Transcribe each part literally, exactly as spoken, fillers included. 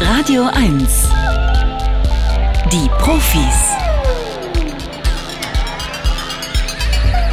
Radio eins. Die Profis.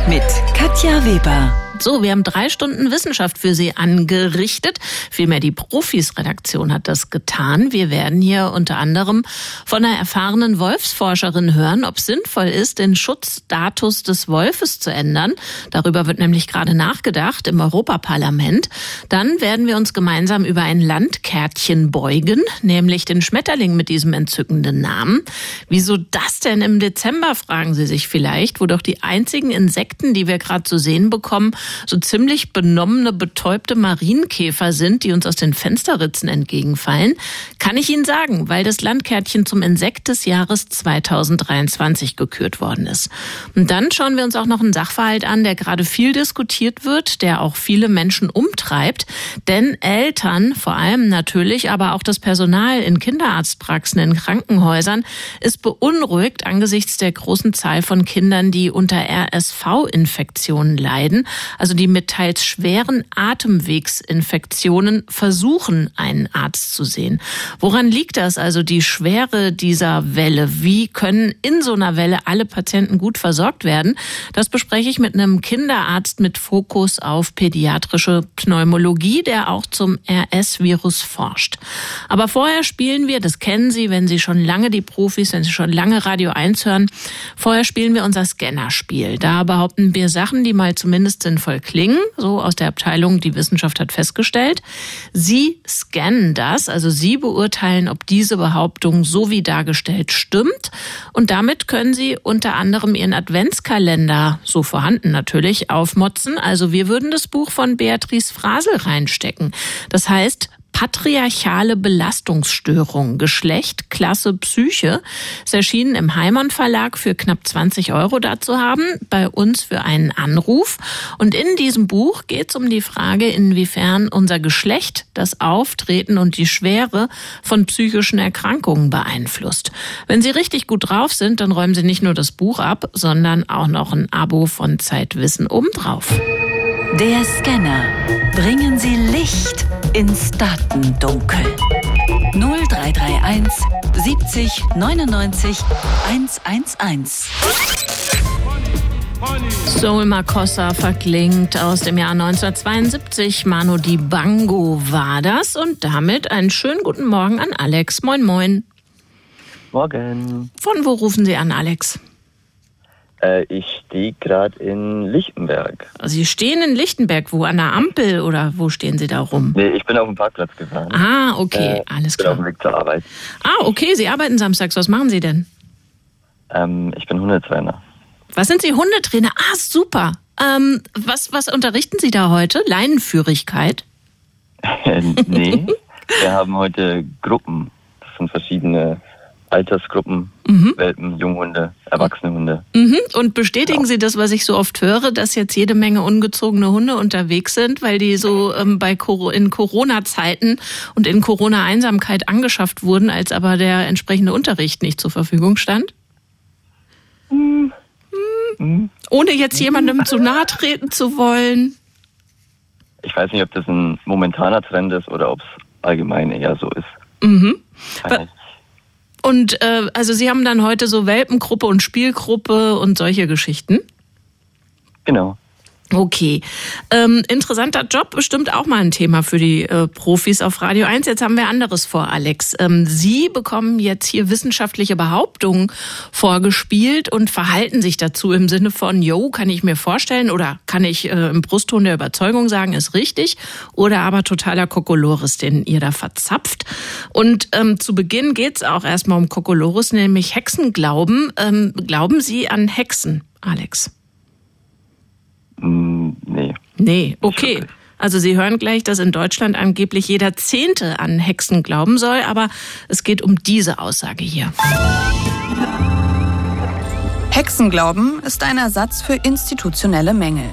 Mit Katja Weber. So, wir haben drei Stunden Wissenschaft für Sie angerichtet. Vielmehr die Profis-Redaktion hat das getan. Wir werden hier unter anderem von einer erfahrenen Wolfsforscherin hören, ob es sinnvoll ist, den Schutzstatus des Wolfes zu ändern. Darüber wird nämlich gerade nachgedacht im Europaparlament. Dann werden wir uns gemeinsam über ein Landkärtchen beugen, nämlich den Schmetterling mit diesem entzückenden Namen. Wieso das denn im Dezember, fragen Sie sich vielleicht, wo doch die einzigen Insekten, die wir gerade zu sehen bekommen, so ziemlich benommene, betäubte Marienkäfer sind, die uns aus den Fensterritzen entgegenfallen, kann ich Ihnen sagen, weil das Landkärtchen zum Insekt des Jahres zweitausenddreiundzwanzig gekürt worden ist. Und dann schauen wir uns auch noch einen Sachverhalt an, der gerade viel diskutiert wird, der auch viele Menschen umtreibt, denn Eltern, vor allem natürlich, aber auch das Personal in Kinderarztpraxen, in Krankenhäusern, ist beunruhigt angesichts der großen Zahl von Kindern, die unter R S V-Infektionen leiden, also die mit teils schweren Atemwegsinfektionen versuchen, einen Arzt zu sehen. Woran liegt das, also die Schwere dieser Welle? Wie können in so einer Welle alle Patienten gut versorgt werden? Das bespreche ich mit einem Kinderarzt mit Fokus auf pädiatrische Pneumologie, der auch zum R S Virus forscht. Aber vorher spielen wir, das kennen Sie, wenn Sie schon lange die Profis, wenn Sie schon lange Radio eins hören, vorher spielen wir unser Scannerspiel. Da behaupten wir Sachen, die mal zumindest sinnvoll klingen, so aus der Abteilung, die Wissenschaft hat festgestellt. Sie scannen das, also Sie beurteilen, ob diese Behauptung so wie dargestellt stimmt. Und damit können Sie unter anderem Ihren Adventskalender, so vorhanden natürlich, aufmotzen. Also wir würden das Buch von Beatrice Frasl reinstecken. Das heißt Patriarchale Belastungsstörung, Geschlecht, Klasse, Psyche. Es erschienen im Heimann Verlag, für knapp zwanzig Euro dazu haben, bei uns für einen Anruf. Und in diesem Buch geht es um die Frage, inwiefern unser Geschlecht das Auftreten und die Schwere von psychischen Erkrankungen beeinflusst. Wenn Sie richtig gut drauf sind, dann räumen Sie nicht nur das Buch ab, sondern auch noch ein Abo von Zeitwissen obendrauf. Der Scanner. Bringen Sie Licht ins Datendunkel. null drei drei eins siebzig neunundneunzig eins eins eins. Soul Makossa verklingt, aus dem Jahr neunzehnhundertzweiundsiebzig. Manu Dibango war das, und damit einen schönen guten Morgen an Alex. Moin, moin. Morgen. Von wo rufen Sie an, Alex? Ich stehe gerade in Lichtenberg. Also Sie stehen in Lichtenberg, wo? An der Ampel oder wo stehen Sie da rum? Nee, ich bin auf dem Parkplatz gefahren. Ah, okay, äh, alles klar. Ich bin auf dem Weg zur Arbeit. Ah, okay, Sie arbeiten samstags. Was machen Sie denn? Ähm, ich bin Hundetrainer. Was sind Sie, Hundetrainer? Ah, super. Ähm, was, was unterrichten Sie da heute? Leinenführigkeit? Nee, wir haben heute Gruppen. Das sind verschiedene Altersgruppen, mhm. Welpen, Junghunde, erwachsene Hunde. Mhm. Und bestätigen genau. Sie das, was ich so oft höre, dass jetzt jede Menge ungezogene Hunde unterwegs sind, weil die so ähm, bei Cor- in Corona-Zeiten und in Corona-Einsamkeit angeschafft wurden, als aber der entsprechende Unterricht nicht zur Verfügung stand? Mhm. Mhm. Ohne jetzt jemandem mhm. zu nahe treten zu wollen. Ich weiß nicht, ob das ein momentaner Trend ist oder ob es allgemein eher so ist. Mhm. Keine. Und äh, also Sie haben dann heute so Welpengruppe und Spielgruppe und solche Geschichten? Genau. Okay. Ähm, interessanter Job, bestimmt auch mal ein Thema für die äh, Profis auf Radio eins. Jetzt haben wir anderes vor, Alex. Ähm, Sie bekommen jetzt hier wissenschaftliche Behauptungen vorgespielt und verhalten sich dazu im Sinne von, jo, kann ich mir vorstellen oder kann ich äh, im Brustton der Überzeugung sagen, ist richtig, oder aber totaler Kokolores, den ihr da verzapft. Und ähm, zu Beginn geht's auch erstmal um Kokolores, nämlich Hexenglauben. Ähm, glauben Sie an Hexen, Alex? Nee. Nee, okay. Also Sie hören gleich, dass in Deutschland angeblich jeder Zehnte an Hexen glauben soll, aber es geht um diese Aussage hier. Hexenglauben ist ein Ersatz für institutionelle Mängel.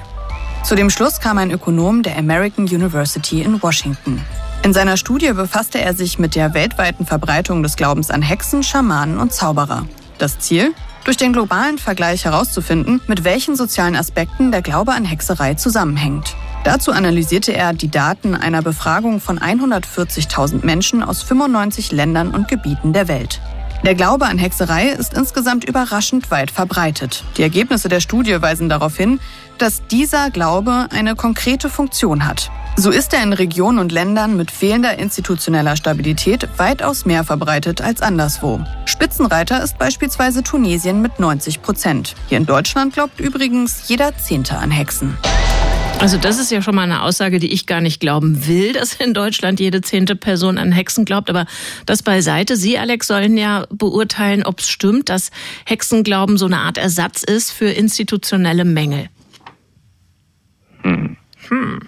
Zu dem Schluss kam ein Ökonom der American University in Washington. In seiner Studie befasste er sich mit der weltweiten Verbreitung des Glaubens an Hexen, Schamanen und Zauberer. Das Ziel? Durch den globalen Vergleich herauszufinden, mit welchen sozialen Aspekten der Glaube an Hexerei zusammenhängt. Dazu analysierte er die Daten einer Befragung von hundertvierzigtausend Menschen aus fünfundneunzig Ländern und Gebieten der Welt. Der Glaube an Hexerei ist insgesamt überraschend weit verbreitet. Die Ergebnisse der Studie weisen darauf hin, dass dieser Glaube eine konkrete Funktion hat. So ist er in Regionen und Ländern mit fehlender institutioneller Stabilität weitaus mehr verbreitet als anderswo. Spitzenreiter ist beispielsweise Tunesien mit neunzig Prozent. Hier in Deutschland glaubt übrigens jeder Zehnte an Hexen. Also das ist ja schon mal eine Aussage, die ich gar nicht glauben will, dass in Deutschland jede zehnte Person an Hexen glaubt. Aber das beiseite. Sie, Alex, sollen ja beurteilen, ob es stimmt, dass Hexenglauben so eine Art Ersatz ist für institutionelle Mängel. Hm. Hm.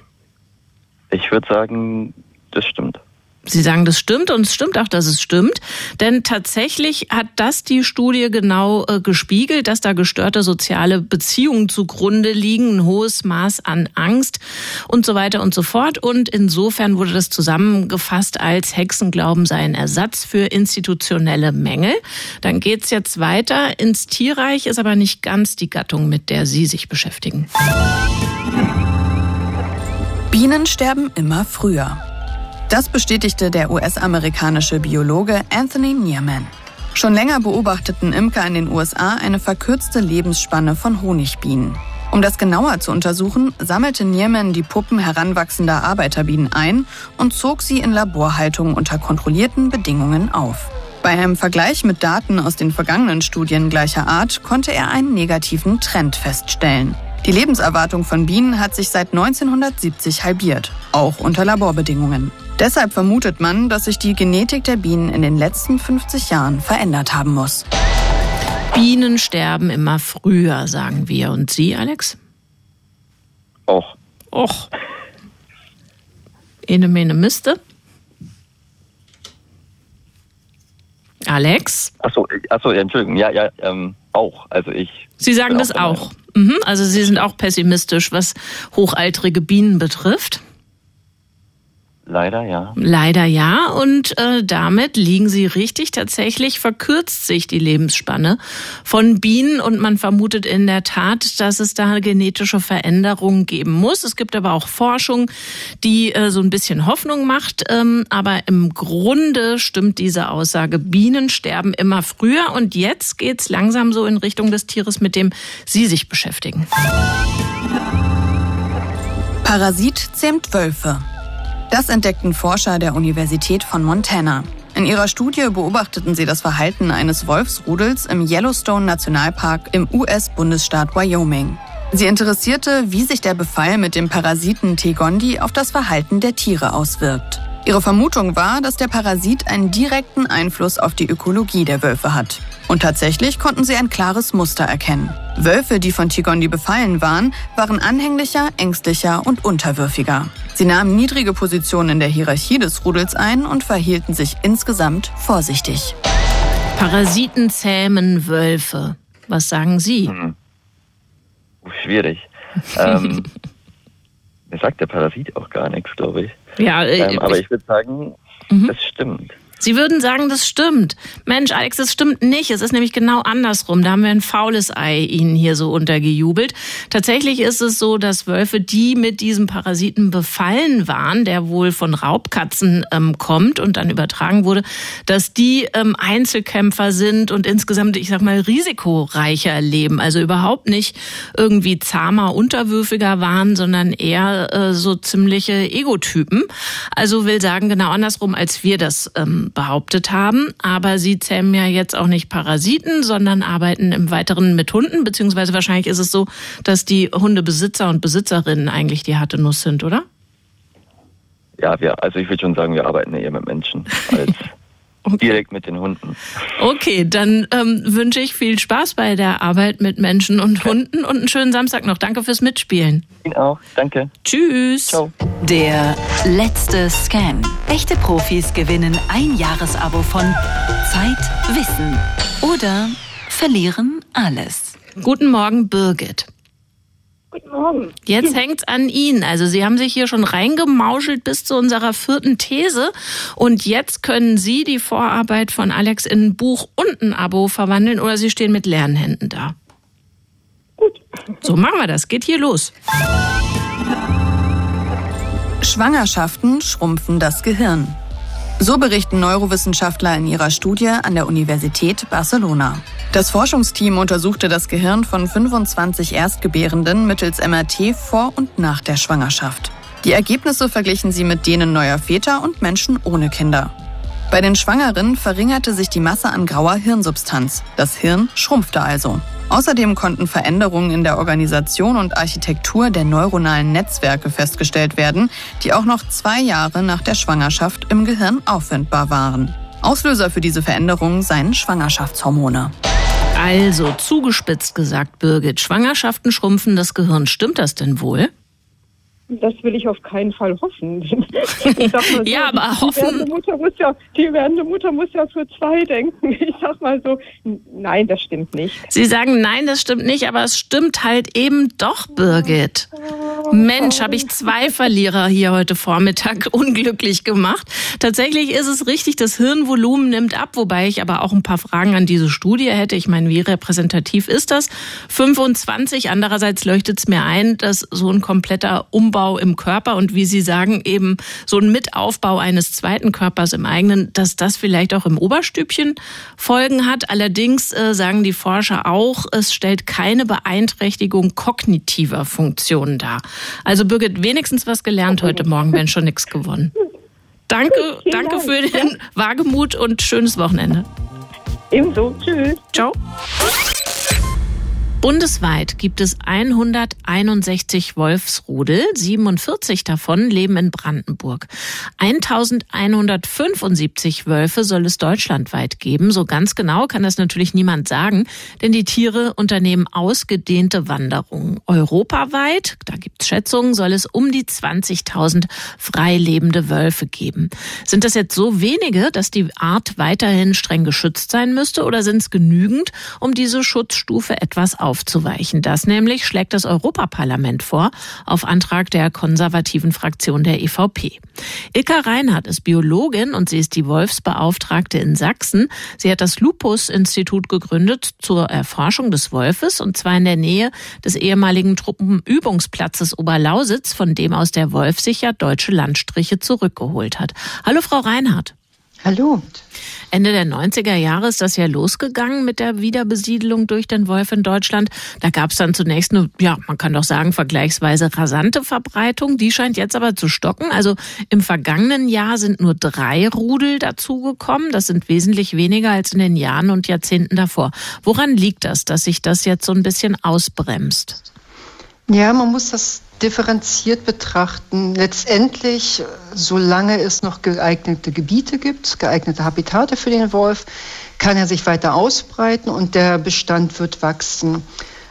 Ich würde sagen, das stimmt. Sie sagen, das stimmt, und es stimmt auch, dass es stimmt. Denn tatsächlich hat das die Studie genau äh, gespiegelt, dass da gestörte soziale Beziehungen zugrunde liegen, ein hohes Maß an Angst und so weiter und so fort. Und insofern wurde das zusammengefasst als Hexenglauben sei ein Ersatz für institutionelle Mängel. Dann geht's jetzt weiter ins Tierreich, ist aber nicht ganz die Gattung, mit der Sie sich beschäftigen. Bienen sterben immer früher. Das bestätigte der U S-amerikanische Biologe Anthony Nearman. Schon länger beobachteten Imker in den U S A eine verkürzte Lebensspanne von Honigbienen. Um das genauer zu untersuchen, sammelte Nearman die Puppen heranwachsender Arbeiterbienen ein und zog sie in Laborhaltung unter kontrollierten Bedingungen auf. Bei einem Vergleich mit Daten aus den vergangenen Studien gleicher Art konnte er einen negativen Trend feststellen. Die Lebenserwartung von Bienen hat sich seit neunzehnhundertsiebzig halbiert, auch unter Laborbedingungen. Deshalb vermutet man, dass sich die Genetik der Bienen in den letzten fünfzig Jahren verändert haben muss. Bienen sterben immer früher, sagen wir. Und Sie, Alex? Auch. Och. Ene mene miste. Alex? Achso, achso, Entschuldigung. Ja, ja, ähm, auch. Also ich. Sie sagen das auch. Also Sie sind auch pessimistisch, was hochaltrige Bienen betrifft? Leider ja. Leider ja. Und äh, damit liegen Sie richtig. Tatsächlich verkürzt sich die Lebensspanne von Bienen und man vermutet in der Tat, dass es da genetische Veränderungen geben muss. Es gibt aber auch Forschung, die äh, so ein bisschen Hoffnung macht. Ähm, aber im Grunde stimmt diese Aussage, Bienen sterben immer früher. Und jetzt geht's langsam so in Richtung des Tieres, mit dem Sie sich beschäftigen. Parasit zähmt Wölfe. Das entdeckten Forscher der Universität von Montana. In ihrer Studie beobachteten sie das Verhalten eines Wolfsrudels im Yellowstone-Nationalpark im U S-Bundesstaat Wyoming. Sie interessierte, wie sich der Befall mit dem Parasiten T. gondii auf das Verhalten der Tiere auswirkt. Ihre Vermutung war, dass der Parasit einen direkten Einfluss auf die Ökologie der Wölfe hat. Und tatsächlich konnten sie ein klares Muster erkennen. Wölfe, die von T. gondii befallen waren, waren anhänglicher, ängstlicher und unterwürfiger. Sie nahmen niedrige Positionen in der Hierarchie des Rudels ein und verhielten sich insgesamt vorsichtig. Parasiten zähmen Wölfe. Was sagen Sie? Hm. Schwierig. ähm, mir sagt der Parasit auch gar nichts, glaube ich. Ja, ähm, ich, aber ich würde sagen, mhm. das stimmt. Sie würden sagen, das stimmt. Mensch, Alex, das stimmt nicht. Es ist nämlich genau andersrum. Da haben wir ein faules Ei Ihnen hier so untergejubelt. Tatsächlich ist es so, dass Wölfe, die mit diesem Parasiten befallen waren, der wohl von Raubkatzen ähm, kommt und dann übertragen wurde, dass die ähm, Einzelkämpfer sind und insgesamt, ich sag mal, risikoreicher leben. Also überhaupt nicht irgendwie zahmer, unterwürfiger waren, sondern eher äh, so ziemliche Egotypen. Also will sagen, genau andersrum, als wir das ähm, behauptet haben. Aber sie zähmen ja jetzt auch nicht Parasiten, sondern arbeiten im Weiteren mit Hunden, beziehungsweise wahrscheinlich ist es so, dass die Hundebesitzer und Besitzerinnen eigentlich die harte Nuss sind, oder? Ja, wir, also ich würde schon sagen, wir arbeiten eher mit Menschen als okay. direkt mit den Hunden. Okay, dann ähm, wünsche ich viel Spaß bei der Arbeit mit Menschen und okay. Hunden und einen schönen Samstag noch. Danke fürs Mitspielen. Ihnen auch, danke. Tschüss. Ciao. Der letzte Scan. Echte Profis gewinnen ein Jahresabo von Zeitwissen oder verlieren alles. Guten Morgen, Birgit. Guten Morgen. Jetzt hängt's an Ihnen. Also Sie haben sich hier schon reingemauschelt bis zu unserer vierten These. Und jetzt können Sie die Vorarbeit von Alex in ein Buch und ein Abo verwandeln oder Sie stehen mit leeren Händen da. Gut. So machen wir das. Geht hier los. Schwangerschaften schrumpfen das Gehirn. So berichten Neurowissenschaftler in ihrer Studie an der Universität Barcelona. Das Forschungsteam untersuchte das Gehirn von fünfundzwanzig Erstgebärenden mittels M R T vor und nach der Schwangerschaft. Die Ergebnisse verglichen sie mit denen neuer Väter und Menschen ohne Kinder. Bei den Schwangeren verringerte sich die Masse an grauer Hirnsubstanz. Das Hirn schrumpfte also. Außerdem konnten Veränderungen in der Organisation und Architektur der neuronalen Netzwerke festgestellt werden, die auch noch zwei Jahre nach der Schwangerschaft im Gehirn auffindbar waren. Auslöser für diese Veränderungen seien Schwangerschaftshormone. Also zugespitzt gesagt, Birgit, Schwangerschaften schrumpfen das Gehirn. Stimmt das denn wohl? Das will ich auf keinen Fall hoffen. Ich sag mal so, ja, aber hoffen. Die werdende Mutter muss ja, die werdende Mutter muss ja für zwei denken. Ich sag mal so, nein, das stimmt nicht. Sie sagen, nein, das stimmt nicht, aber es stimmt halt eben doch, Birgit. Mensch, habe ich zwei Verlierer hier heute Vormittag unglücklich gemacht. Tatsächlich ist es richtig, das Hirnvolumen nimmt ab, wobei ich aber auch ein paar Fragen an diese Studie hätte. Ich meine, wie repräsentativ ist das? fünfundzwanzig, andererseits leuchtet es mir ein, dass so ein kompletter Umbau im Körper und wie Sie sagen, eben so ein Mitaufbau eines zweiten Körpers im eigenen, dass das vielleicht auch im Oberstübchen Folgen hat. Allerdings äh, sagen die Forscher auch, es stellt keine Beeinträchtigung kognitiver Funktionen dar. Also Birgit, wenigstens was gelernt heute Morgen, wenn schon nichts gewonnen. Danke, danke für den Wagemut und schönes Wochenende. Ebenso, tschüss. Ciao. Bundesweit gibt es hunderteinundsechzig Wolfsrudel, siebenundvierzig davon leben in Brandenburg. eintausendeinhundertfünfundsiebzig Wölfe soll es deutschlandweit geben. So ganz genau kann das natürlich niemand sagen, denn die Tiere unternehmen ausgedehnte Wanderungen. Europaweit, da gibt es Schätzungen, soll es um die zwanzigtausend frei lebende Wölfe geben. Sind das jetzt so wenige, dass die Art weiterhin streng geschützt sein müsste, oder sind es genügend, um diese Schutzstufe etwas aufzunehmen? aufzuweichen. Das nämlich schlägt das Europaparlament vor, auf Antrag der konservativen Fraktion der E V P. Ilka Reinhardt ist Biologin und sie ist die Wolfsbeauftragte in Sachsen. Sie hat das Lupus-Institut gegründet zur Erforschung des Wolfes, und zwar in der Nähe des ehemaligen Truppenübungsplatzes Oberlausitz, von dem aus der Wolf sich ja deutsche Landstriche zurückgeholt hat. Hallo, Frau Reinhardt. Hallo. Ende der neunziger Jahre ist das ja losgegangen mit der Wiederbesiedelung durch den Wolf in Deutschland. Da gab es dann zunächst eine, ja, man kann doch sagen, vergleichsweise rasante Verbreitung. Die scheint jetzt aber zu stocken. Also im vergangenen Jahr sind nur drei Rudel dazugekommen. Das sind wesentlich weniger als in den Jahren und Jahrzehnten davor. Woran liegt das, dass sich das jetzt so ein bisschen ausbremst? Ja, man muss das differenziert betrachten. Letztendlich, solange es noch geeignete Gebiete gibt, geeignete Habitate für den Wolf, kann er sich weiter ausbreiten und der Bestand wird wachsen.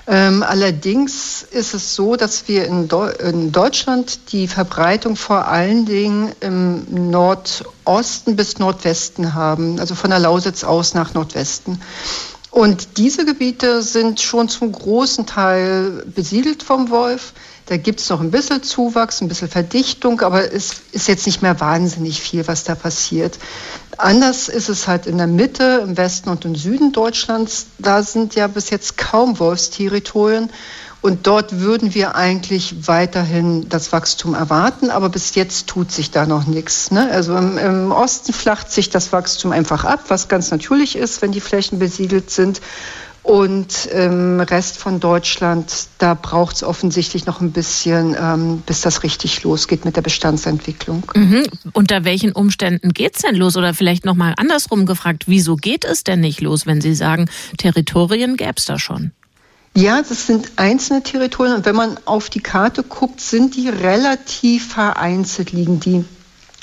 Ähm, allerdings ist es so, dass wir in, Deu- in Deutschland die Verbreitung vor allen Dingen im Nordosten bis Nordwesten haben, also von der Lausitz aus nach Nordwesten. Und diese Gebiete sind schon zum großen Teil besiedelt vom Wolf. Da gibt es noch ein bisschen Zuwachs, ein bisschen Verdichtung, aber es ist jetzt nicht mehr wahnsinnig viel, was da passiert. Anders ist es halt in der Mitte, im Westen und im Süden Deutschlands. Da sind ja bis jetzt kaum Wolfsterritorien und dort würden wir eigentlich weiterhin das Wachstum erwarten, aber bis jetzt tut sich da noch nichts, ne? Also im, im Osten flacht sich das Wachstum einfach ab, was ganz natürlich ist, wenn die Flächen besiedelt sind. Und im Rest von Deutschland, da braucht es offensichtlich noch ein bisschen, ähm, bis das richtig losgeht mit der Bestandsentwicklung. Mhm. Unter welchen Umständen geht es denn los? Oder vielleicht nochmal andersrum gefragt, wieso geht es denn nicht los, wenn Sie sagen, Territorien gäbe es da schon? Ja, das sind einzelne Territorien. Und wenn man auf die Karte guckt, sind die relativ vereinzelt, liegen die.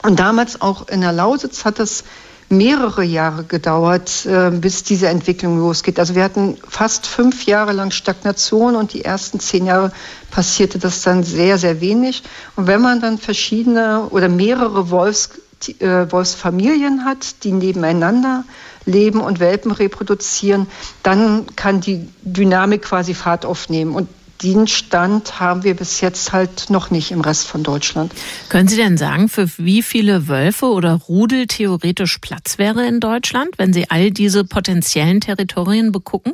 Und damals auch in der Lausitz hat das mehrere Jahre gedauert, bis diese Entwicklung losgeht. Also wir hatten fast fünf Jahre lang Stagnation und die ersten zehn Jahre passierte das dann sehr, sehr wenig. Und wenn man dann verschiedene oder mehrere Wolfs, äh, Wolfsfamilien hat, die nebeneinander leben und Welpen reproduzieren, dann kann die Dynamik quasi Fahrt aufnehmen. Und den Stand haben wir bis jetzt halt noch nicht im Rest von Deutschland. Können Sie denn sagen, für wie viele Wölfe oder Rudel theoretisch Platz wäre in Deutschland, wenn Sie all diese potenziellen Territorien begucken?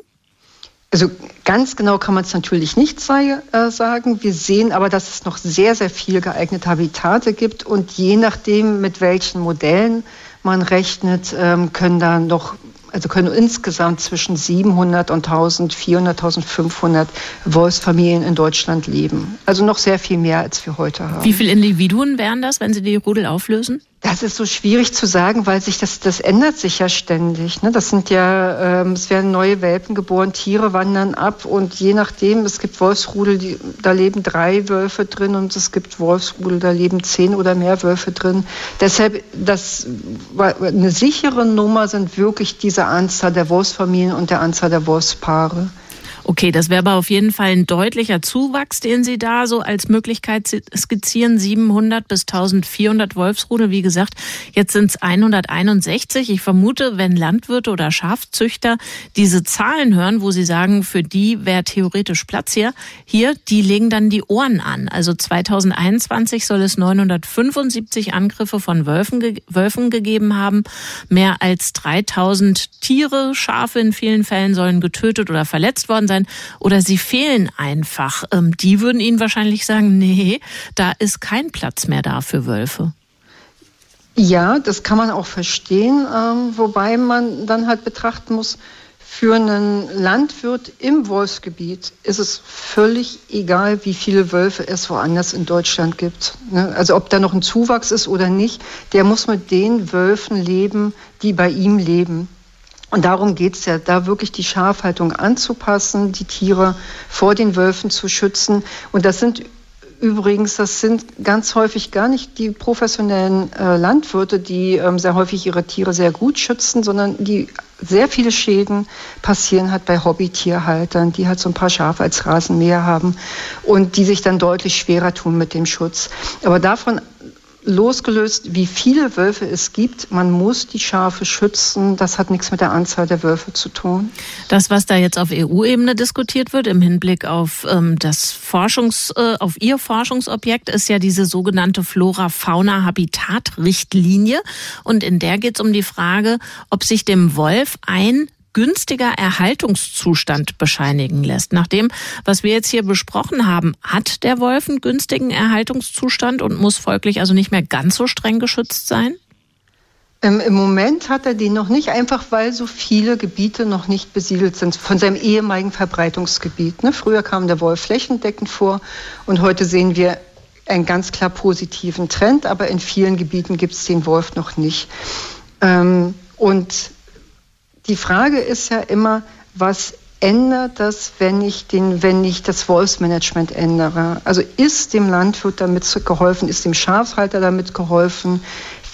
Also ganz genau kann man es natürlich nicht sei, äh, sagen. Wir sehen aber, dass es noch sehr, sehr viel geeignete Habitate gibt. Und je nachdem, mit welchen Modellen man rechnet, ähm, können da noch, also können insgesamt zwischen siebenhundert und eintausendvierhundert, eintausendfünfhundert Wolfsfamilien in Deutschland leben. Also noch sehr viel mehr, als wir heute haben. Wie viele Individuen wären das, wenn Sie die Rudel auflösen? Das ist so schwierig zu sagen, weil sich das, das ändert sich ja ständig. Ne? Das sind ja, ähm, es werden neue Welpen geboren, Tiere wandern ab und je nachdem, es gibt Wolfsrudel, die, da leben drei Wölfe drin und es gibt Wolfsrudel, da leben zehn oder mehr Wölfe drin. Deshalb, das, eine sichere Nummer sind wirklich diese Anzahl der Wolfsfamilien und der Anzahl der Wolfspaare. Okay, das wäre aber auf jeden Fall ein deutlicher Zuwachs, den Sie da so als Möglichkeit skizzieren. siebenhundert bis eintausendvierhundert Wolfsrudel, wie gesagt, jetzt sind es hunderteinundsechzig. Ich vermute, wenn Landwirte oder Schafzüchter diese Zahlen hören, wo sie sagen, für die wäre theoretisch Platz hier, hier, die legen dann die Ohren an. Also zweitausendeinundzwanzig soll es neunhundertfünfundsiebzig Angriffe von Wölfen, ge- Wölfen gegeben haben. Mehr als dreitausend Tiere, Schafe in vielen Fällen sollen getötet oder verletzt worden sein. Oder sie fehlen einfach. Die würden Ihnen wahrscheinlich sagen, nee, da ist kein Platz mehr da für Wölfe. Ja, das kann man auch verstehen, wobei man dann halt betrachten muss, für einen Landwirt im Wolfsgebiet ist es völlig egal, wie viele Wölfe es woanders in Deutschland gibt. Also ob da noch ein Zuwachs ist oder nicht, der muss mit den Wölfen leben, die bei ihm leben. Und darum geht's ja, da wirklich die Schafhaltung anzupassen, die Tiere vor den Wölfen zu schützen. Und das sind übrigens, das sind ganz häufig gar nicht die professionellen äh, Landwirte, die ähm, sehr häufig ihre Tiere sehr gut schützen, sondern die sehr viele Schäden passieren halt bei Hobbytierhaltern, die halt so ein paar Schafe als Rasenmäher haben und die sich dann deutlich schwerer tun mit dem Schutz. Aber davon losgelöst, wie viele Wölfe es gibt, man muss die Schafe schützen. Das hat nichts mit der Anzahl der Wölfe zu tun. Das, was da jetzt auf E U-Ebene diskutiert wird, im Hinblick auf ähm, das Forschungs, äh, auf Ihr Forschungsobjekt, ist ja diese sogenannte Flora-Fauna-Habitat-Richtlinie. Und in der geht es um die Frage, ob sich dem Wolf ein günstiger Erhaltungszustand bescheinigen lässt. Nach dem, was wir jetzt hier besprochen haben, hat der Wolf einen günstigen Erhaltungszustand und muss folglich also nicht mehr ganz so streng geschützt sein? Ähm, im Moment hat er den noch nicht, einfach weil so viele Gebiete noch nicht besiedelt sind von seinem ehemaligen Verbreitungsgebiet. Ne? Früher kam der Wolf flächendeckend vor und heute sehen wir einen ganz klar positiven Trend, aber in vielen Gebieten gibt es den Wolf noch nicht. Ähm, und Die Frage ist ja immer, was ändert das, wenn ich, den, wenn ich das Wolfsmanagement ändere? Also ist dem Landwirt damit geholfen, ist dem Schafhalter damit geholfen,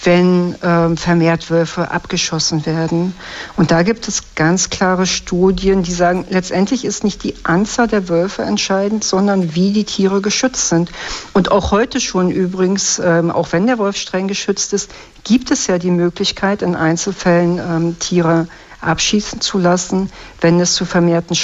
wenn ähm, vermehrt Wölfe abgeschossen werden? Und da gibt es ganz klare Studien, die sagen, letztendlich ist nicht die Anzahl der Wölfe entscheidend, sondern wie die Tiere geschützt sind. Und auch heute schon übrigens, ähm, auch wenn der Wolf streng geschützt ist, gibt es ja die Möglichkeit, in Einzelfällen ähm, Tiere abschießen zu lassen, wenn es zu vermehrten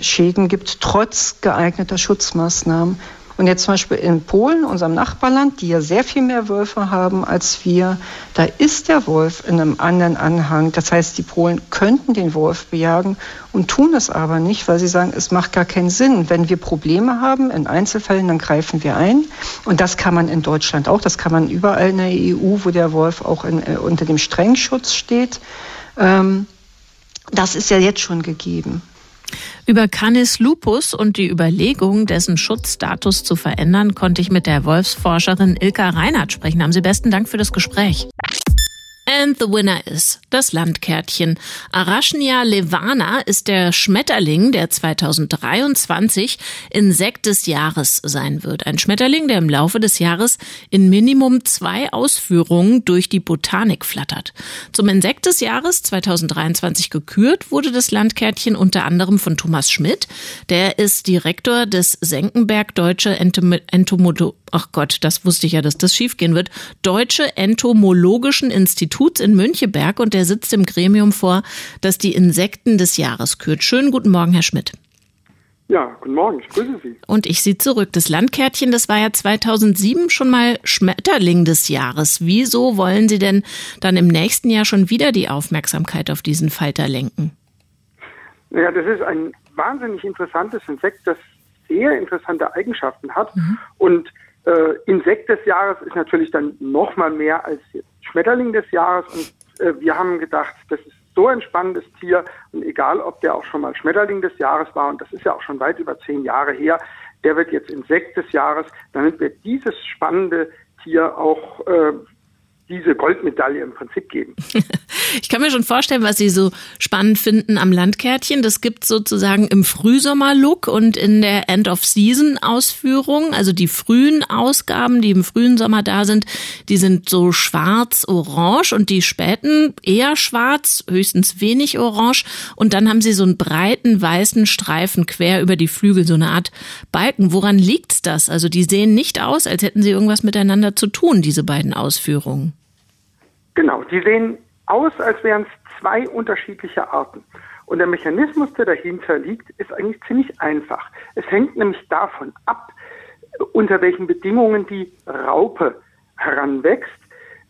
Schäden gibt, trotz geeigneter Schutzmaßnahmen. Und jetzt zum Beispiel in Polen, unserem Nachbarland, die ja sehr viel mehr Wölfe haben als wir, da ist der Wolf in einem anderen Anhang. Das heißt, die Polen könnten den Wolf bejagen und tun es aber nicht, weil sie sagen, es macht gar keinen Sinn. Wenn wir Probleme haben in Einzelfällen, dann greifen wir ein. Und das kann man in Deutschland auch, das kann man überall in der E U, wo der Wolf auch in, äh, unter dem strengen Schutz steht. Ähm, Das ist ja jetzt schon gegeben. Über Canis lupus und die Überlegung, dessen Schutzstatus zu verändern, konnte ich mit der Wolfsforscherin Ilka Reinhardt sprechen. Haben Sie besten Dank für das Gespräch. And the winner is das Landkärtchen. Araschnia Levana ist der Schmetterling, der zweitausenddreiundzwanzig Insekt des Jahres sein wird. Ein Schmetterling, der im Laufe des Jahres in Minimum zwei Ausführungen durch die Botanik flattert. Zum Insekt des Jahres zweitausenddreiundzwanzig gekürt wurde das Landkärtchen unter anderem von Thomas Schmidt. Der ist Direktor des Senckenberg Deutsche Entom- Entomo- Ach Gott, das wusste ich ja, dass das schiefgehen wird. Deutsche Entomologischen Instituts in Müncheberg, und der sitzt im Gremium vor, das die Insekten des Jahres kürt. Schönen guten Morgen, Herr Schmidt. Ja, guten Morgen, ich grüße Sie. Und ich sehe zurück. Das Landkärtchen, das war ja zweitausendsieben schon mal Schmetterling des Jahres. Wieso wollen Sie denn dann im nächsten Jahr schon wieder die Aufmerksamkeit auf diesen Falter lenken? Naja, das ist ein wahnsinnig interessantes Insekt, das sehr interessante Eigenschaften hat. Mhm. Und äh, Insekt des Jahres ist natürlich dann noch mal mehr als Schmetterling des Jahres. Und äh, wir haben gedacht, das ist so ein spannendes Tier. Und egal, ob der auch schon mal Schmetterling des Jahres war, und das ist ja auch schon weit über zehn Jahre her, der wird jetzt Insekt des Jahres, damit wir dieses spannende Tier auch äh, diese Goldmedaille im Prinzip geben. Ich kann mir schon vorstellen, was Sie so spannend finden am Landkärtchen. Das gibt es sozusagen im Frühsommer-Look und in der End-of-Season-Ausführung. Also die frühen Ausgaben, die im frühen Sommer da sind, die sind so schwarz-orange und die späten eher schwarz, höchstens wenig orange. Und dann haben Sie so einen breiten weißen Streifen quer über die Flügel, so eine Art Balken. Woran liegt's das? Also die sehen nicht aus, als hätten sie irgendwas miteinander zu tun, diese beiden Ausführungen. Genau, die sehen aus, als wären es zwei unterschiedliche Arten. Und der Mechanismus, der dahinter liegt, ist eigentlich ziemlich einfach. Es hängt nämlich davon ab, unter welchen Bedingungen die Raupe heranwächst.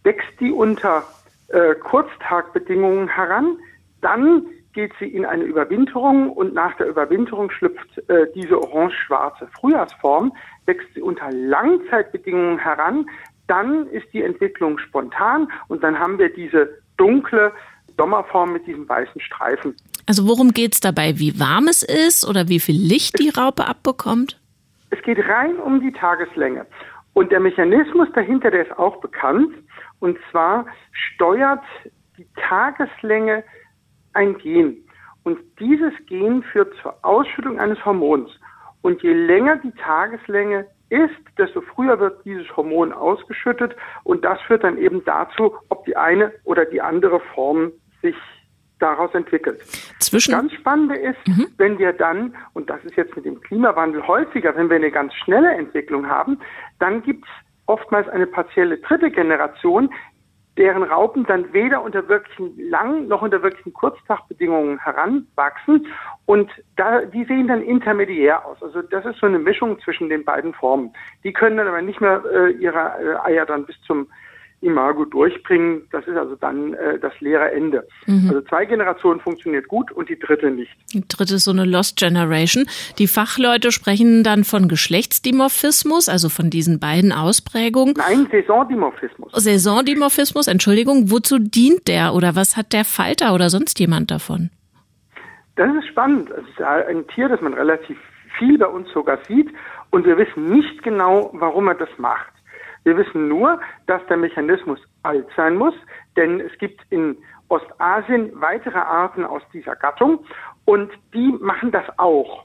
Wächst die unter äh, Kurztagbedingungen heran, dann geht sie in eine Überwinterung und nach der Überwinterung schlüpft äh, diese orange-schwarze Frühjahrsform. Wächst sie unter Langzeitbedingungen heran, dann ist die Entwicklung spontan und dann haben wir diese dunkle Sommerform mit diesem weißen Streifen. Also worum geht es dabei? Wie warm es ist oder wie viel Licht die Raupe abbekommt? Es geht rein um die Tageslänge. Und der Mechanismus dahinter, der ist auch bekannt. Und zwar steuert die Tageslänge ein Gen. Und dieses Gen führt zur Ausschüttung eines Hormons. Und je länger die Tageslänge ist, desto früher wird dieses Hormon ausgeschüttet und das führt dann eben dazu, ob die eine oder die andere Form sich daraus entwickelt. Zwischen. Ganz spannend ist, mhm. wenn wir dann, und das ist jetzt mit dem Klimawandel häufiger, wenn wir eine ganz schnelle Entwicklung haben, dann gibt es oftmals eine partielle dritte Generation, deren Raupen dann weder unter wirklichen Lang- noch unter wirklichen Kurztagbedingungen heranwachsen. Und da, die sehen dann intermediär aus. Also das ist so eine Mischung zwischen den beiden Formen. Die können dann aber nicht mehr äh, ihre äh, Eier dann bis zum Imago durchbringen. Das ist also dann äh, das leere Ende. Mhm. Also zwei Generationen funktioniert gut und die dritte nicht. Die dritte ist so eine Lost Generation. Die Fachleute sprechen dann von Geschlechtsdimorphismus, also von diesen beiden Ausprägungen. Nein, Saisondimorphismus. Saisondimorphismus, Entschuldigung. Wozu dient der oder was hat der Falter oder sonst jemand davon? Das ist spannend. Es ist ein Tier, das man relativ viel bei uns sogar sieht und wir wissen nicht genau, warum er das macht. Wir wissen nur, dass der Mechanismus alt sein muss, denn es gibt in Ostasien weitere Arten aus dieser Gattung und die machen das auch.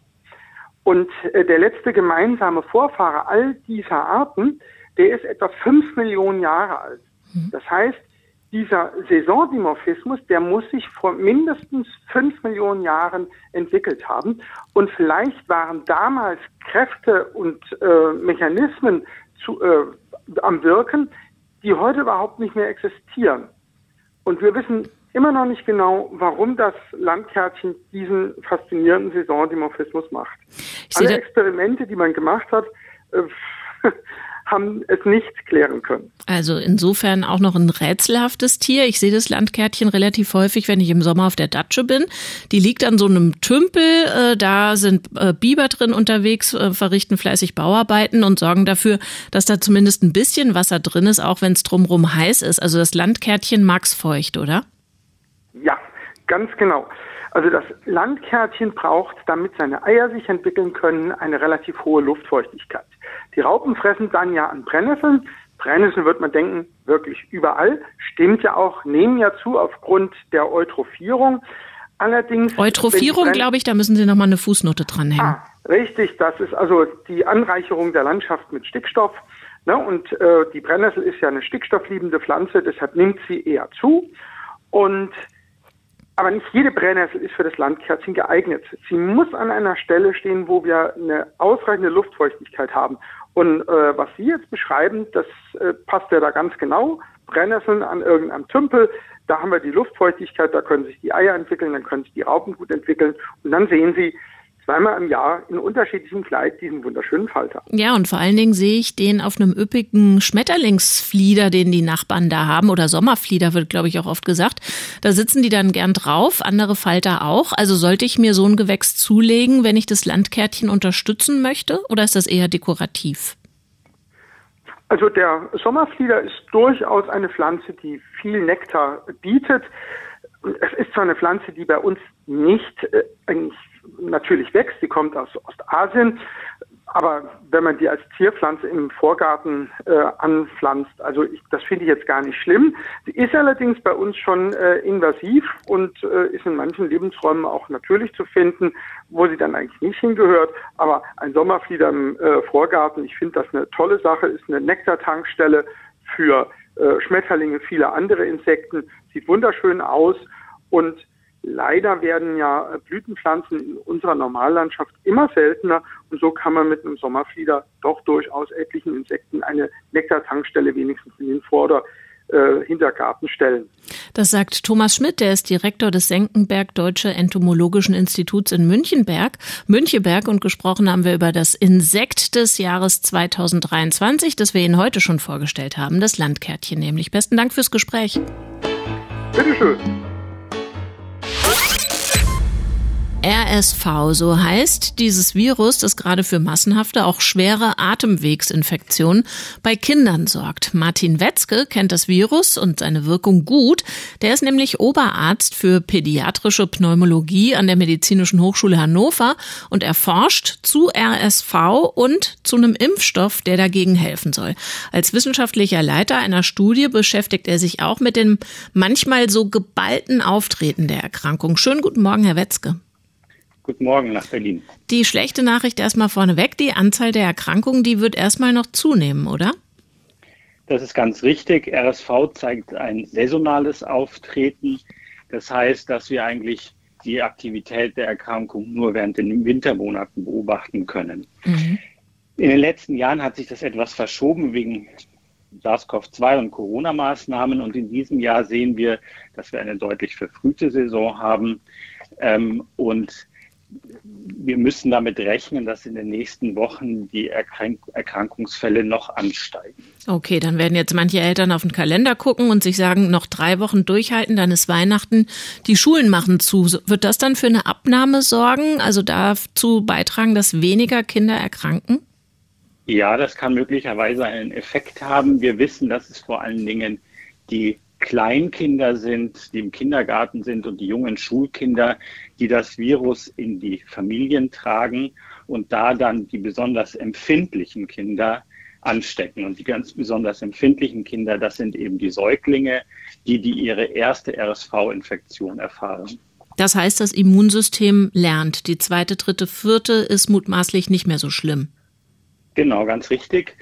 Und äh, der letzte gemeinsame Vorfahre all dieser Arten, der ist etwa fünf Millionen Jahre alt. Das heißt, dieser Saisondimorphismus, der muss sich vor mindestens fünf Millionen Jahren entwickelt haben. Und vielleicht waren damals Kräfte und äh, Mechanismen zu, äh, am Wirken, die heute überhaupt nicht mehr existieren. Und wir wissen immer noch nicht genau, warum das Landkärtchen diesen faszinierenden Saisondimorphismus macht. Alle Experimente, die man gemacht hat, äh, haben es nicht klären können. Also insofern auch noch ein rätselhaftes Tier. Ich sehe das Landkärtchen relativ häufig, wenn ich im Sommer auf der Datsche bin. Die liegt an so einem Tümpel, äh, da sind äh, Biber drin unterwegs, äh, verrichten fleißig Bauarbeiten und sorgen dafür, dass da zumindest ein bisschen Wasser drin ist, auch wenn es drumherum heiß ist. Also das Landkärtchen mag's feucht, oder? Ja, ganz genau. Also das Landkärtchen braucht, damit seine Eier sich entwickeln können, eine relativ hohe Luftfeuchtigkeit. Die Raupen fressen dann ja an Brennnesseln. Brennnesseln wird man denken, wirklich überall. Stimmt ja auch, nehmen ja zu aufgrund der Eutrophierung. Allerdings... Eutrophierung, glaube ich, da müssen Sie nochmal eine Fußnote dranhängen. Ah, richtig, das ist also die Anreicherung der Landschaft mit Stickstoff. Ne? Und äh, die Brennnessel ist ja eine stickstoffliebende Pflanze, deshalb nimmt sie eher zu. Und... Aber nicht jede Brennnessel ist für das Landkärtchen geeignet. Sie muss an einer Stelle stehen, wo wir eine ausreichende Luftfeuchtigkeit haben. Und äh, was Sie jetzt beschreiben, das äh, passt ja da ganz genau. Brennnesseln an irgendeinem Tümpel, da haben wir die Luftfeuchtigkeit, da können sich die Eier entwickeln, dann können sich die Raupen gut entwickeln. Und dann sehen Sie, zweimal im Jahr in unterschiedlichem Kleid diesen wunderschönen Falter. Ja, und vor allen Dingen sehe ich den auf einem üppigen Schmetterlingsflieder, den die Nachbarn da haben, oder Sommerflieder wird, glaube ich, auch oft gesagt. Da sitzen die dann gern drauf, andere Falter auch. Also sollte ich mir so ein Gewächs zulegen, wenn ich das Landkärtchen unterstützen möchte, oder ist das eher dekorativ? Also der Sommerflieder ist durchaus eine Pflanze, die viel Nektar bietet. Es ist zwar eine Pflanze, die bei uns nicht äh, eigentlich natürlich wächst, die kommt aus Ostasien, aber wenn man die als Zierpflanze im Vorgarten äh, anpflanzt, also ich, das finde ich jetzt gar nicht schlimm. Sie ist allerdings bei uns schon äh, invasiv und äh, ist in manchen Lebensräumen auch natürlich zu finden, wo sie dann eigentlich nicht hingehört. Aber ein Sommerflieder im äh, Vorgarten, ich finde das eine tolle Sache, ist eine Nektartankstelle für äh, Schmetterlinge, viele andere Insekten, sieht wunderschön aus. Und leider werden ja Blütenpflanzen in unserer Normallandschaft immer seltener und so kann man mit einem Sommerflieder doch durchaus etlichen Insekten eine Nektartankstelle wenigstens in den Vorder- äh, Hintergarten stellen. Das sagt Thomas Schmidt, der ist Direktor des Senckenberg Deutsches Entomologischen Instituts in Müncheberg. Müncheberg und gesprochen haben wir über das Insekt des Jahres zweitausenddreiundzwanzig, das wir Ihnen heute schon vorgestellt haben, das Landkärtchen nämlich. Besten Dank fürs Gespräch. Bitteschön. R S V, so heißt dieses Virus, das gerade für massenhafte, auch schwere Atemwegsinfektionen bei Kindern sorgt. Martin Wetzke kennt das Virus und seine Wirkung gut. Der ist nämlich Oberarzt für pädiatrische Pneumologie an der Medizinischen Hochschule Hannover und er forscht zu R S V und zu einem Impfstoff, der dagegen helfen soll. Als wissenschaftlicher Leiter einer Studie beschäftigt er sich auch mit dem manchmal so geballten Auftreten der Erkrankung. Schönen guten Morgen, Herr Wetzke. Guten Morgen nach Berlin. Die schlechte Nachricht erstmal vorneweg, die Anzahl der Erkrankungen, die wird erstmal noch zunehmen, oder? Das ist ganz richtig. R S V zeigt ein saisonales Auftreten. Das heißt, dass wir eigentlich die Aktivität der Erkrankung nur während den Wintermonaten beobachten können. Mhm. In den letzten Jahren hat sich das etwas verschoben wegen SARS-C o V zwei und Corona-Maßnahmen und in diesem Jahr sehen wir, dass wir eine deutlich verfrühte Saison haben ähm, und wir müssen damit rechnen, dass in den nächsten Wochen die Erkrank- Erkrankungsfälle noch ansteigen. Okay, dann werden jetzt manche Eltern auf den Kalender gucken und sich sagen, noch drei Wochen durchhalten, dann ist Weihnachten, die Schulen machen zu. Wird das dann für eine Abnahme sorgen, also dazu beitragen, dass weniger Kinder erkranken? Ja, das kann möglicherweise einen Effekt haben. Wir wissen, dass es vor allen Dingen die Kleinkinder sind, die im Kindergarten sind und die jungen Schulkinder, die das Virus in die Familien tragen und da dann die besonders empfindlichen Kinder anstecken. Und die ganz besonders empfindlichen Kinder, das sind eben die Säuglinge, die, die ihre erste R S V-Infektion erfahren. Das heißt, das Immunsystem lernt. Die zweite, dritte, vierte ist mutmaßlich nicht mehr so schlimm. Genau, ganz richtig.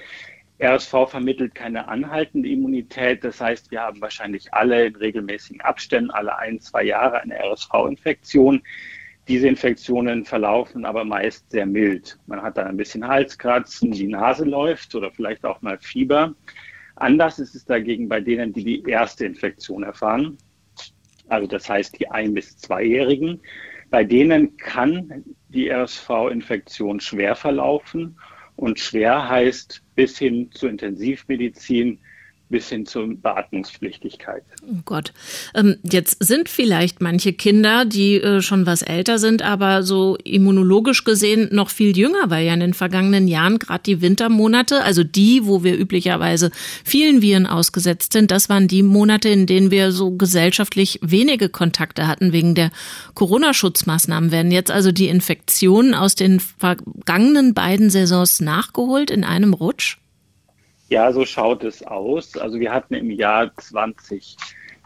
R S V vermittelt keine anhaltende Immunität. Das heißt, wir haben wahrscheinlich alle in regelmäßigen Abständen, alle ein, zwei Jahre eine R S V-Infektion. Diese Infektionen verlaufen aber meist sehr mild. Man hat dann ein bisschen Halskratzen, die Nase läuft oder vielleicht auch mal Fieber. Anders ist es dagegen bei denen, die die erste Infektion erfahren. Also das heißt, die ein- bis zweijährigen. Bei denen kann die R S V-Infektion schwer verlaufen. Und schwer heißt bis hin zur Intensivmedizin, bis hin zur Beatmungspflichtigkeit. Oh Gott. Ähm, jetzt sind vielleicht manche Kinder, die äh, schon was älter sind, aber so immunologisch gesehen noch viel jünger, weil ja in den vergangenen Jahren gerade die Wintermonate, also die, wo wir üblicherweise vielen Viren ausgesetzt sind, das waren die Monate, in denen wir so gesellschaftlich wenige Kontakte hatten wegen der Corona-Schutzmaßnahmen. Werden jetzt also die Infektionen aus den vergangenen beiden Saisons nachgeholt in einem Rutsch? Ja, so schaut es aus. Also wir hatten im Jahr zwanzig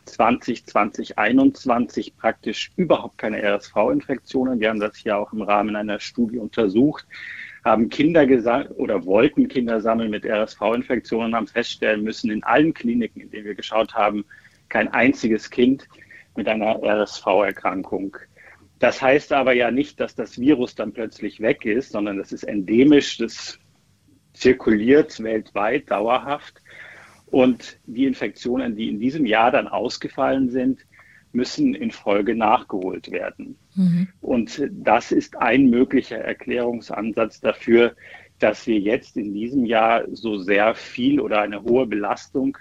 zwanzig, zwanzig einundzwanzig praktisch überhaupt keine R S V-Infektionen. Wir haben das hier auch im Rahmen einer Studie untersucht, haben Kinder gesammelt oder wollten Kinder sammeln mit R S V-Infektionen und haben feststellen müssen, in allen Kliniken, in denen wir geschaut haben, kein einziges Kind mit einer R S V-Erkrankung. Das heißt aber ja nicht, dass das Virus dann plötzlich weg ist, sondern das ist endemisch, das zirkuliert weltweit dauerhaft und die Infektionen, die in diesem Jahr dann ausgefallen sind, müssen in Folge nachgeholt werden. Mhm. Und das ist ein möglicher Erklärungsansatz dafür, dass wir jetzt in diesem Jahr so sehr viel oder eine hohe Belastung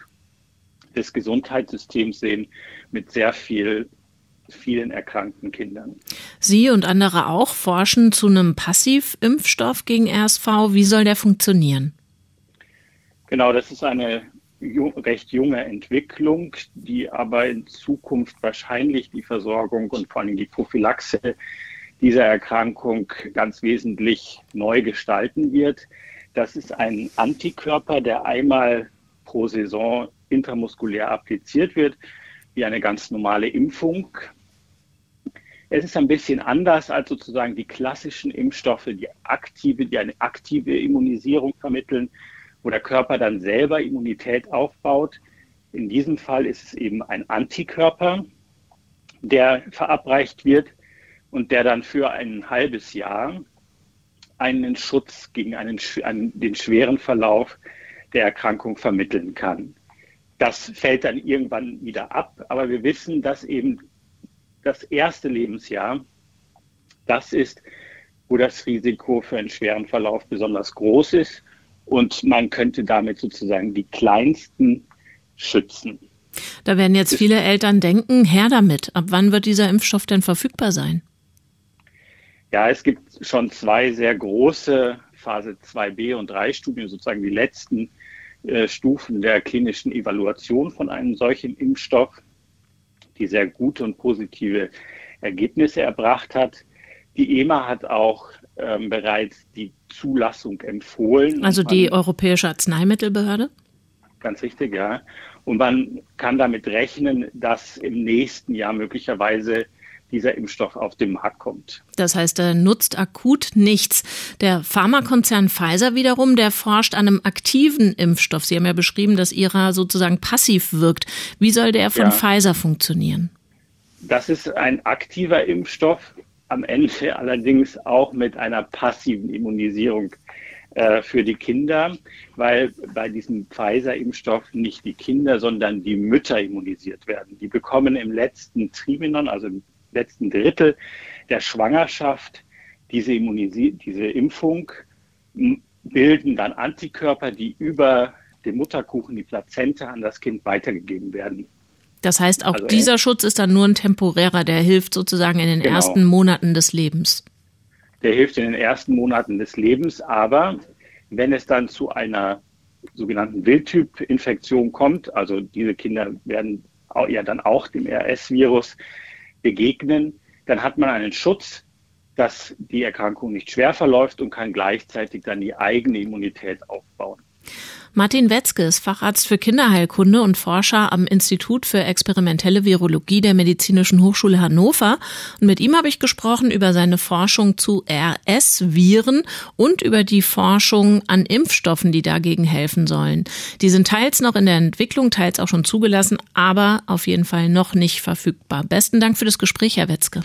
des Gesundheitssystems sehen mit sehr viel vielen erkrankten Kindern. Sie und andere auch forschen zu einem Passivimpfstoff gegen R S V. Wie soll der funktionieren? Genau, das ist eine recht junge Entwicklung, die aber in Zukunft wahrscheinlich die Versorgung und vor allem die Prophylaxe dieser Erkrankung ganz wesentlich neu gestalten wird. Das ist ein Antikörper, der einmal pro Saison intramuskulär appliziert wird, wie eine ganz normale Impfung. Es ist ein bisschen anders als sozusagen die klassischen Impfstoffe, die aktive, die eine aktive Immunisierung vermitteln, wo der Körper dann selber Immunität aufbaut. In diesem Fall ist es eben ein Antikörper, der verabreicht wird und der dann für ein halbes Jahr einen Schutz gegen einen, einen, den schweren Verlauf der Erkrankung vermitteln kann. Das fällt dann irgendwann wieder ab, aber wir wissen, dass eben das erste Lebensjahr das ist, wo das Risiko für einen schweren Verlauf besonders groß ist und man könnte damit sozusagen die Kleinsten schützen. Da werden jetzt viele Eltern denken, her damit, ab wann wird dieser Impfstoff denn verfügbar sein? Ja, es gibt schon zwei sehr große Phase zwei b und drei Studien, sozusagen die letzten Stufen der klinischen Evaluation von einem solchen Impfstoff, die sehr gute und positive Ergebnisse erbracht hat. Die E M A hat auch ähm, bereits die Zulassung empfohlen. Also die man, Europäische Arzneimittelbehörde? Ganz richtig, ja. Und man kann damit rechnen, dass im nächsten Jahr möglicherweise dieser Impfstoff auf den Markt kommt. Das heißt, er nutzt akut nichts. Der Pharmakonzern Pfizer wiederum, der forscht an einem aktiven Impfstoff. Sie haben ja beschrieben, dass ihrer sozusagen passiv wirkt. Wie soll der von ja. Pfizer funktionieren? Das ist ein aktiver Impfstoff, am Ende allerdings auch mit einer passiven Immunisierung äh, für die Kinder, weil bei diesem Pfizer-Impfstoff nicht die Kinder, sondern die Mütter immunisiert werden. Die bekommen im letzten Trimenon, also im letzten Drittel der Schwangerschaft diese, Immunisi- diese Impfung, bilden dann Antikörper, die über den Mutterkuchen, die Plazenta, an das Kind weitergegeben werden. Das heißt, auch also, dieser äh, Schutz ist dann nur ein temporärer, der hilft sozusagen in den genau, ersten Monaten des Lebens. Der hilft in den ersten Monaten des Lebens, aber wenn es dann zu einer sogenannten Wildtyp-Infektion kommt, also diese Kinder werden auch, ja dann auch dem R S Virus begegnen, dann hat man einen Schutz, dass die Erkrankung nicht schwer verläuft und kann gleichzeitig dann die eigene Immunität aufbauen. Martin Wetzke ist Facharzt für Kinderheilkunde und Forscher am Institut für experimentelle Virologie der Medizinischen Hochschule Hannover. Und mit ihm habe ich gesprochen über seine Forschung zu R S Viren und über die Forschung an Impfstoffen, die dagegen helfen sollen. Die sind teils noch in der Entwicklung, teils auch schon zugelassen, aber auf jeden Fall noch nicht verfügbar. Besten Dank für das Gespräch, Herr Wetzke.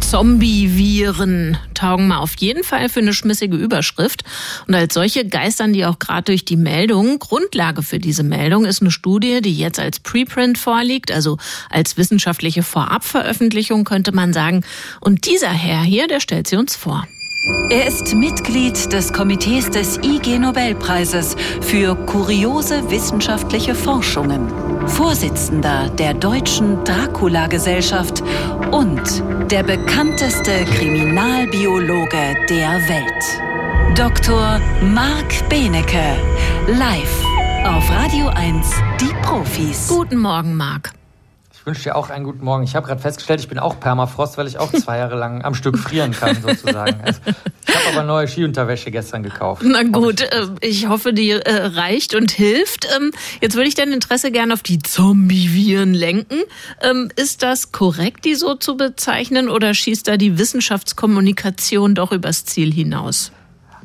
Zombie-Viren taugen mal auf jeden Fall für eine schmissige Überschrift. Und als solche geistern die auch gerade durch die Meldungen. Grundlage für diese Meldung ist eine Studie, die jetzt als Preprint vorliegt, also als wissenschaftliche Vorabveröffentlichung, könnte man sagen. Und dieser Herr hier, der stellt sie uns vor. Er ist Mitglied des Komitees des I G Nobelpreises für kuriose wissenschaftliche Forschungen, Vorsitzender der deutschen Dracula-Gesellschaft und der bekannteste Kriminalbiologe der Welt. Doktor Mark Benecke, live auf Radio eins, die Profis. Guten Morgen, Mark. Ich wünsche dir auch einen guten Morgen. Ich habe gerade festgestellt, ich bin auch Permafrost, weil ich auch zwei Jahre lang am Stück frieren kann, sozusagen. Also, ich habe aber neue Skiunterwäsche gestern gekauft. Na gut, hoffe ich. ich hoffe, die äh, reicht und hilft. Ähm, jetzt würde ich dein Interesse gerne auf die Zombie-Viren lenken. Ähm, ist das korrekt, die so zu bezeichnen, oder schießt da die Wissenschaftskommunikation doch übers Ziel hinaus?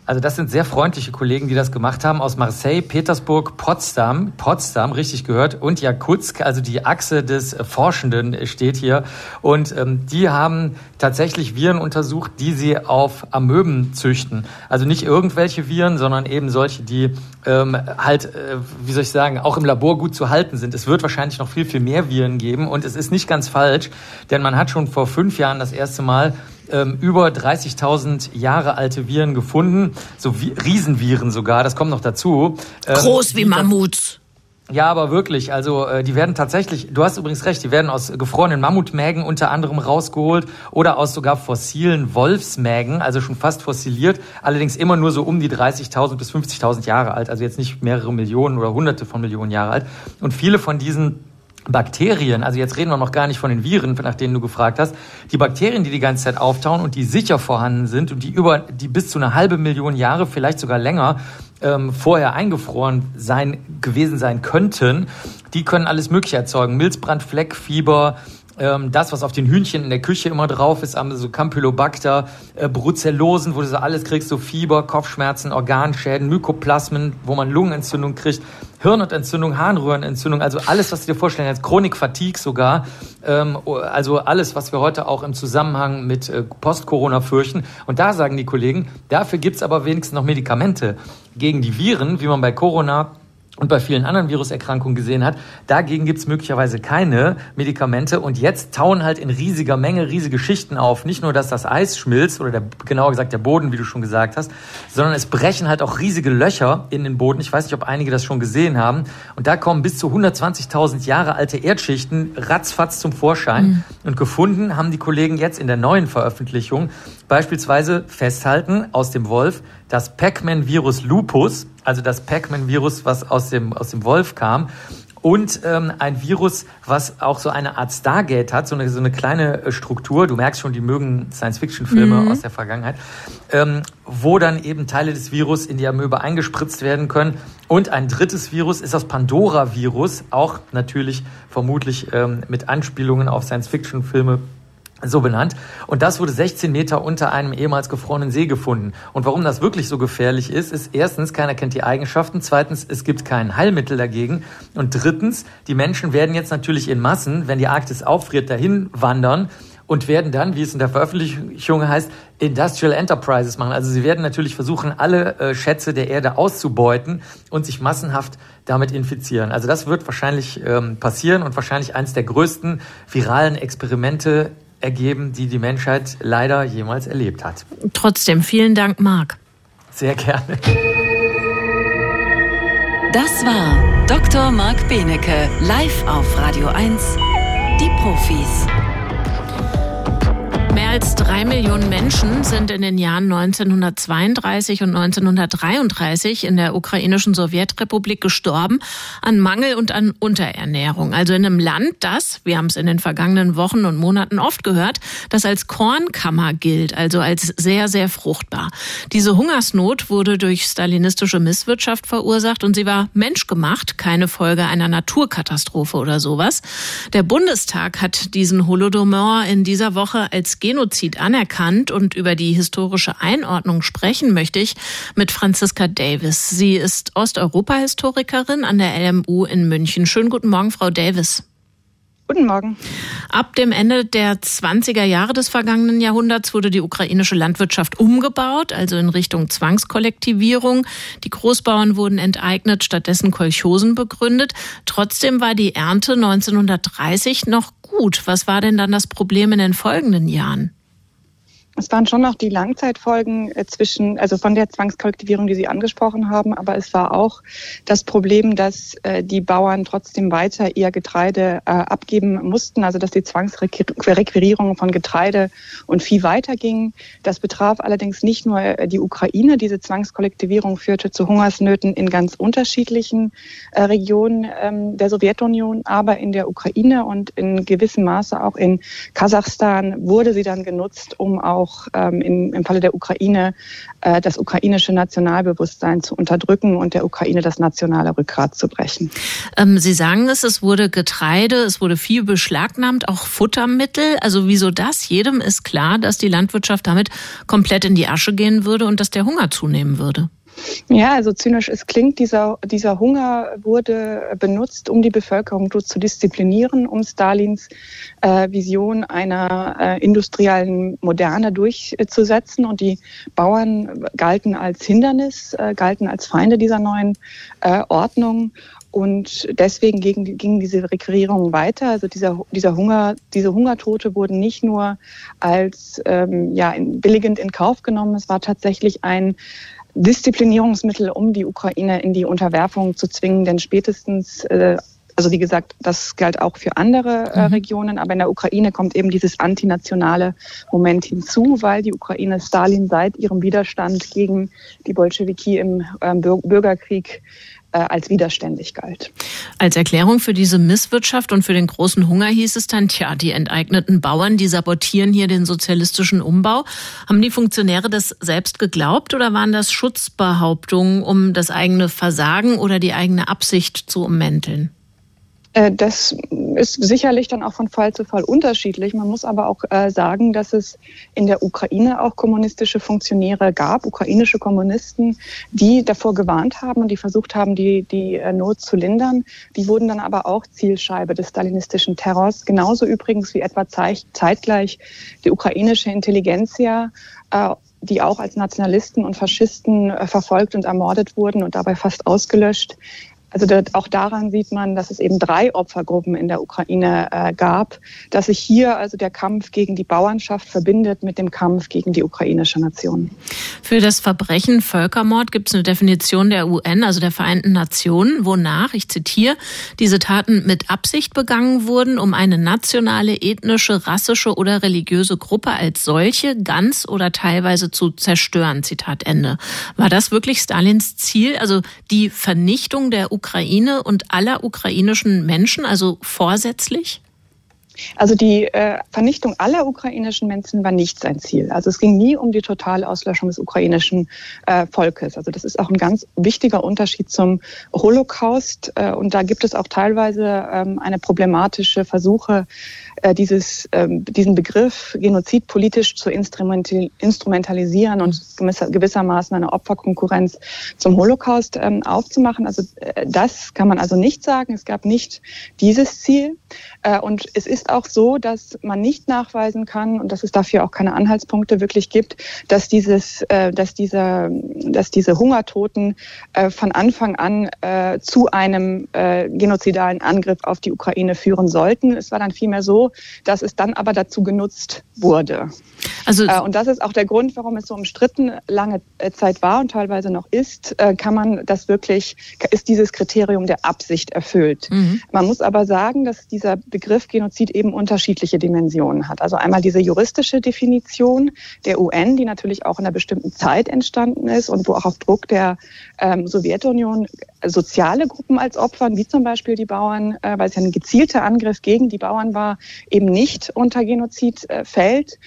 Also das sind sehr freundliche Kollegen, die das gemacht haben, aus Marseille, Petersburg, Potsdam, Potsdam, richtig gehört, und Jakutsk, also die Achse des Forschenden steht hier. Und ähm, die haben tatsächlich Viren untersucht, die sie auf Amöben züchten. Also nicht irgendwelche Viren, sondern eben solche, die ähm, halt, äh, wie soll ich sagen, auch im Labor gut zu halten sind. Es wird wahrscheinlich noch viel, viel mehr Viren geben, und es ist nicht ganz falsch, denn man hat schon vor fünf Jahren das erste Mal über dreißigtausend Jahre alte Viren gefunden, so wie Riesenviren sogar, das kommt noch dazu. Groß ähm, wie Mammuts. Ja, aber wirklich, also die werden tatsächlich, du hast übrigens recht, die werden aus gefrorenen Mammutmägen unter anderem rausgeholt oder aus sogar fossilen Wolfsmägen, also schon fast fossiliert, allerdings immer nur so um die dreißigtausend bis fünfzigtausend Jahre alt, also jetzt nicht mehrere Millionen oder Hunderte von Millionen Jahre alt. Und viele von diesen Bakterien, also jetzt reden wir noch gar nicht von den Viren, nach denen du gefragt hast, die Bakterien, die die ganze Zeit auftauen und die sicher vorhanden sind und die über, die bis zu eine halbe Million Jahre, vielleicht sogar länger, ähm, vorher eingefroren sein, gewesen sein könnten, die können alles Mögliche erzeugen. Milzbrand, Fleckfieber, ähm, das, was auf den Hühnchen in der Küche immer drauf ist, so Campylobacter, äh, Brucellosen, wo du so alles kriegst, so Fieber, Kopfschmerzen, Organschäden, Mykoplasmen, wo man Lungenentzündung kriegt, Hirnentzündung, Harnröhrenentzündung, also alles, was du dir vorstellen kannst, Chronik-Fatigue sogar, ähm, also alles, was wir heute auch im Zusammenhang mit äh, Post-Corona fürchten. Und da sagen die Kollegen, dafür gibt's aber wenigstens noch Medikamente gegen die Viren, wie man bei Corona und bei vielen anderen Viruserkrankungen gesehen hat. Dagegen gibt's möglicherweise keine Medikamente. Und jetzt tauen halt in riesiger Menge riesige Schichten auf. Nicht nur, dass das Eis schmilzt oder der, genauer gesagt der Boden, wie du schon gesagt hast, sondern es brechen halt auch riesige Löcher in den Boden. Ich weiß nicht, ob einige das schon gesehen haben. Und da kommen bis zu hundertzwanzigtausend Jahre alte Erdschichten ratzfatz zum Vorschein. Mhm. Und gefunden haben die Kollegen jetzt in der neuen Veröffentlichung beispielsweise festhalten aus dem Wolf, das Pac-Man-Virus Lupus, also das Pac-Man-Virus, was aus dem, aus dem Wolf kam, und ähm, ein Virus, was auch so eine Art Stargate hat, so eine, so eine kleine Struktur. Du merkst schon, die mögen Science-Fiction-Filme mhm. aus der Vergangenheit, ähm, wo dann eben Teile des Virus in die Amöbe eingespritzt werden können. Und ein drittes Virus ist das Pandora-Virus, auch natürlich vermutlich ähm, mit Anspielungen auf Science-Fiction-Filme so benannt. Und das wurde sechzehn Meter unter einem ehemals gefrorenen See gefunden. Und warum das wirklich so gefährlich ist, ist erstens, keiner kennt die Eigenschaften, zweitens, es gibt kein Heilmittel dagegen, und drittens, die Menschen werden jetzt natürlich in Massen, wenn die Arktis auffriert, dahin wandern und werden dann, wie es in der Veröffentlichung heißt, Industrial Enterprises machen. Also sie werden natürlich versuchen, alle äh, Schätze der Erde auszubeuten und sich massenhaft damit infizieren. Also das wird wahrscheinlich ähm, passieren und wahrscheinlich eines der größten viralen Experimente ergeben, die die Menschheit leider jemals erlebt hat. Trotzdem, vielen Dank, Marc. Sehr gerne. Das war Doktor Mark Benecke, live auf Radio eins, die Profis. Mehr als drei Millionen Menschen sind in den Jahren neunzehnhundertzweiunddreißig und neunzehnhundertdreiunddreißig in der ukrainischen Sowjetrepublik gestorben an Mangel und an Unterernährung. Also in einem Land, das, wir haben es in den vergangenen Wochen und Monaten oft gehört, das als Kornkammer gilt, also als sehr, sehr fruchtbar. Diese Hungersnot wurde durch stalinistische Misswirtschaft verursacht und sie war menschgemacht, keine Folge einer Naturkatastrophe oder sowas. Der Bundestag hat diesen Holodomor in dieser Woche als Genozid anerkannt, und über die historische Einordnung sprechen möchte ich mit Franziska Davis. Sie ist Osteuropa-Historikerin an der L M U in München. Schönen guten Morgen, Frau Davis. Guten Morgen. Ab dem Ende der zwanziger Jahre des vergangenen Jahrhunderts wurde die ukrainische Landwirtschaft umgebaut, also in Richtung Zwangskollektivierung. Die Großbauern wurden enteignet, stattdessen Kolchosen begründet. Trotzdem war die Ernte neunzehnhundertdreißig noch gut. Was war denn dann das Problem in den folgenden Jahren? Es waren schon noch die Langzeitfolgen zwischen, also von der Zwangskollektivierung, die Sie angesprochen haben, aber es war auch das Problem, dass die Bauern trotzdem weiter ihr Getreide abgeben mussten, also dass die Zwangsrequirierung von Getreide und Vieh weiterging. Das betraf allerdings nicht nur die Ukraine. Diese Zwangskollektivierung führte zu Hungersnöten in ganz unterschiedlichen Regionen der Sowjetunion, aber in der Ukraine und in gewissem Maße auch in Kasachstan wurde sie dann genutzt, um auch auch ähm, im, im Falle der Ukraine äh, das ukrainische Nationalbewusstsein zu unterdrücken und der Ukraine das nationale Rückgrat zu brechen. Ähm, Sie sagen es, es wurde Getreide, es wurde viel beschlagnahmt, auch Futtermittel. Also wieso das? Jedem ist klar, dass die Landwirtschaft damit komplett in die Asche gehen würde und dass der Hunger zunehmen würde. Ja, also zynisch es klingt, dieser, dieser Hunger wurde benutzt, um die Bevölkerung zu disziplinieren, um Stalins äh, Vision einer äh, industriellen Moderne durchzusetzen. Und die Bauern galten als Hindernis, äh, galten als Feinde dieser neuen äh, Ordnung. Und deswegen ging, ging diese Rekrutierung weiter. Also dieser, dieser Hunger, diese Hungertote wurden nicht nur als ähm, ja, billigend in Kauf genommen. Es war tatsächlich ein Disziplinierungsmittel, um die Ukraine in die Unterwerfung zu zwingen, denn spätestens, also wie gesagt, das galt auch für andere mhm. Regionen, aber in der Ukraine kommt eben dieses antinationale Moment hinzu, weil die Ukraine Stalin seit ihrem Widerstand gegen die Bolschewiki im Bürgerkrieg als widerständig galt. Als Erklärung für diese Misswirtschaft und für den großen Hunger hieß es dann, tja, die enteigneten Bauern, die sabotieren hier den sozialistischen Umbau. Haben die Funktionäre das selbst geglaubt oder waren das Schutzbehauptungen, um das eigene Versagen oder die eigene Absicht zu ummänteln? Das ist sicherlich dann auch von Fall zu Fall unterschiedlich. Man muss aber auch äh, sagen, dass es in der Ukraine auch kommunistische Funktionäre gab, ukrainische Kommunisten, die davor gewarnt haben und die versucht haben, die, die Not zu lindern. Die wurden dann aber auch Zielscheibe des stalinistischen Terrors. Genauso übrigens wie etwa zeitgleich die ukrainische Intelligenzia, äh, die auch als Nationalisten und Faschisten äh, verfolgt und ermordet wurden und dabei fast ausgelöscht. Also auch daran sieht man, dass es eben drei Opfergruppen in der Ukraine äh, gab, dass sich hier also der Kampf gegen die Bauernschaft verbindet mit dem Kampf gegen die ukrainische Nation. Für das Verbrechen Völkermord gibt es eine Definition der U N, also der Vereinten Nationen, wonach, ich zitiere, diese Taten mit Absicht begangen wurden, um eine nationale, ethnische, rassische oder religiöse Gruppe als solche ganz oder teilweise zu zerstören, Zitat Ende. War das wirklich Stalins Ziel, also die Vernichtung der Ukraine? Ukraine und aller ukrainischen Menschen, also vorsätzlich? Also die äh, Vernichtung aller ukrainischen Menschen war nicht sein Ziel. Also es ging nie um die Totalauslöschung des ukrainischen äh, Volkes. Also das ist auch ein ganz wichtiger Unterschied zum Holocaust. Äh, und da gibt es auch teilweise ähm, eine problematische Versuche, äh, dieses, äh, diesen Begriff Genozid politisch zu instrumentalisieren und gewisser, gewissermaßen eine Opferkonkurrenz zum Holocaust äh, aufzumachen. Also äh, das kann man also nicht sagen. Es gab nicht dieses Ziel. Äh, und es ist auch so, dass man nicht nachweisen kann und dass es dafür auch keine Anhaltspunkte wirklich gibt, dass dieses, äh, dass dieser, dass diese Hungertoten äh, von Anfang an äh, zu einem äh, genozidalen Angriff auf die Ukraine führen sollten. Es war dann vielmehr so, dass es dann aber dazu genutzt wurde. Also äh, und das ist auch der Grund, warum es so umstritten lange Zeit war und teilweise noch ist. Äh, kann man das wirklich? Ist dieses Kriterium der Absicht erfüllt? Mhm. Man muss aber sagen, dass dieser Begriff Genozid eben unterschiedliche Dimensionen hat. Also einmal diese juristische Definition der U N, die natürlich auch in einer bestimmten Zeit entstanden ist und wo auch auf Druck der ähm, Sowjetunion soziale Gruppen als Opfer, wie zum Beispiel die Bauern, äh, weil es ja ein gezielter Angriff gegen die Bauern war, eben nicht unter Genozid äh, fällt.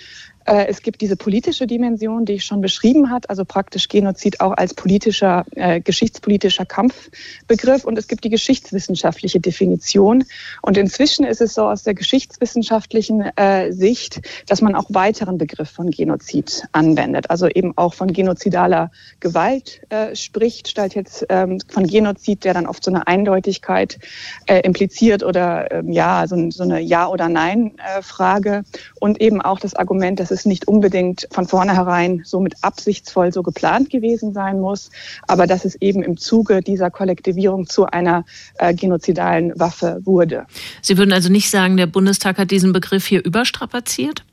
Äh, es gibt diese politische Dimension, die ich schon beschrieben habe, also praktisch Genozid auch als politischer, äh, geschichtspolitischer Kampfbegriff. Und es gibt die geschichtswissenschaftliche Definition. Und inzwischen ist es so aus der geschichtswissenschaftlichen äh, Sicht, dass man auch weiteren Begriff von Genozid anwendet. Also eben auch von genozidaler Gewalt äh, spricht, statt jetzt ähm, von Genozid, der dann oft so eine Eindeutigkeit äh, impliziert oder äh, ja, so, so eine Ja- oder Nein-Frage. Und eben auch das Argument, dass es nicht unbedingt von vornherein so mit absichtsvoll so geplant gewesen sein muss, aber dass es eben im Zuge dieser Kollektivierung zu einer äh, genozidalen Waffe wurde. Sie würden also nicht sagen, der Bundestag hat diesen Begriff hier überstrapaziert?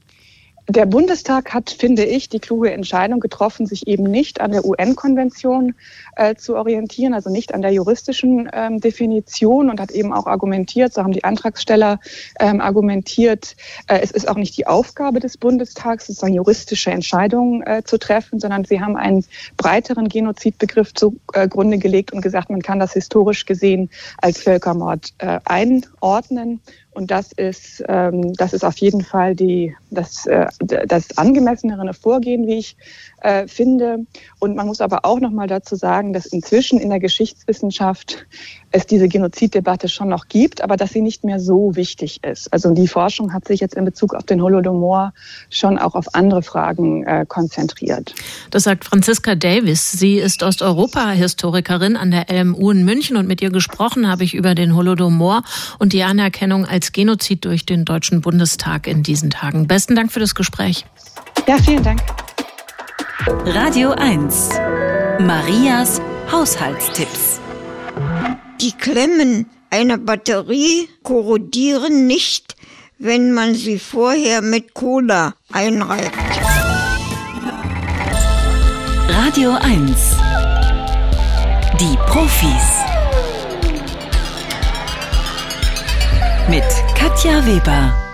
Der Bundestag hat, finde ich, die kluge Entscheidung getroffen, sich eben nicht an der U N-Konvention äh, zu orientieren, also nicht an der juristischen ähm, Definition und hat eben auch argumentiert, so haben die Antragsteller ähm, argumentiert, äh, es ist auch nicht die Aufgabe des Bundestags, sozusagen juristische Entscheidungen äh, zu treffen, sondern sie haben einen breiteren Genozidbegriff zugrunde gelegt und gesagt, man kann das historisch gesehen als Völkermord äh, einordnen. Und das ist, ähm, das ist auf jeden Fall die, das, äh, das angemessenere Vorgehen, wie ich äh, finde. Und man muss aber auch noch mal dazu sagen, dass inzwischen in der Geschichtswissenschaft es diese Genoziddebatte schon noch gibt, aber dass sie nicht mehr so wichtig ist. Also die Forschung hat sich jetzt in Bezug auf den Holodomor schon auch auf andere Fragen äh, konzentriert. Das sagt Franziska Davis. Sie ist Osteuropa-Historikerin an der L M U in München und mit ihr gesprochen habe ich über den Holodomor und die Anerkennung als als Genozid durch den Deutschen Bundestag in diesen Tagen. Besten Dank für das Gespräch. Ja, vielen Dank. Radio eins. Marias Haushaltstipps. Die Klemmen einer Batterie korrodieren nicht, wenn man sie vorher mit Cola einreibt. Radio eins. Die Profis. Mit Katja Weber.